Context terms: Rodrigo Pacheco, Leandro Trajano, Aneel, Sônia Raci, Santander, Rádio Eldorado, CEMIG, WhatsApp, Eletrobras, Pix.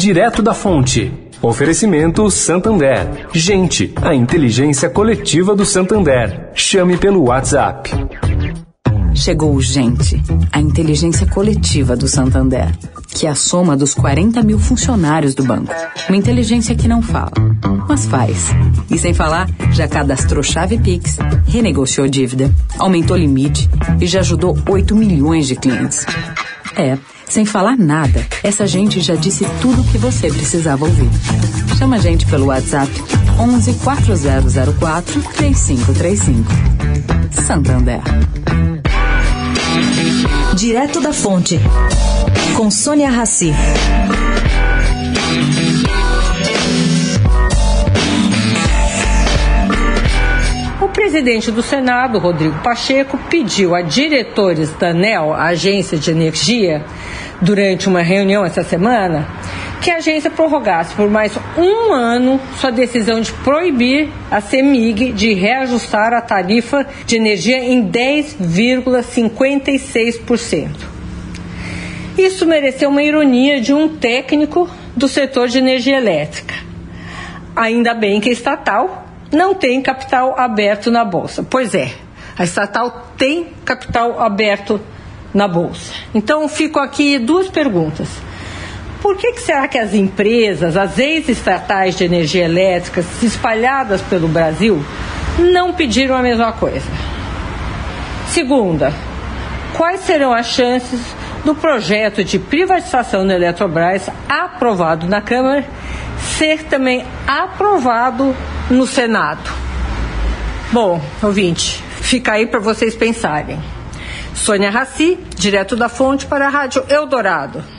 direto da fonte. Oferecimento Santander. Gente, a inteligência coletiva do Santander. Chame pelo WhatsApp. Chegou, gente, a inteligência coletiva do Santander, que é a soma dos 40 mil funcionários do banco. Uma inteligência que não fala, mas faz. E sem falar, já cadastrou chave Pix, renegociou dívida, aumentou limite e já ajudou 8 milhões de clientes. É, sem falar nada, essa gente já disse tudo o que você precisava ouvir. Chama a gente pelo WhatsApp 11 4004 3535. Santander. Direto da Fonte, com Sônia Raci. O presidente do Senado, Rodrigo Pacheco, pediu a diretores da Aneel, a agência de energia, durante uma reunião essa semana, que a agência prorrogasse por mais um ano sua decisão de proibir a CEMIG de reajustar a tarifa de energia em 10,56%. Isso mereceu uma ironia de um técnico do setor de energia elétrica. Ainda bem que a estatal não tem capital aberto na Bolsa. Pois é, a estatal tem capital aberto na Bolsa. Então, ficam aqui duas perguntas. Por que será que as empresas, as ex-estatais de energia elétrica, espalhadas pelo Brasil, não pediram a mesma coisa? Segunda, quais serão as chances do projeto de privatização da Eletrobras, aprovado na Câmara, ser também aprovado no Senado? Bom, ouvinte, fica aí para vocês pensarem. Sônia Raci, direto da Fonte para a Rádio Eldorado.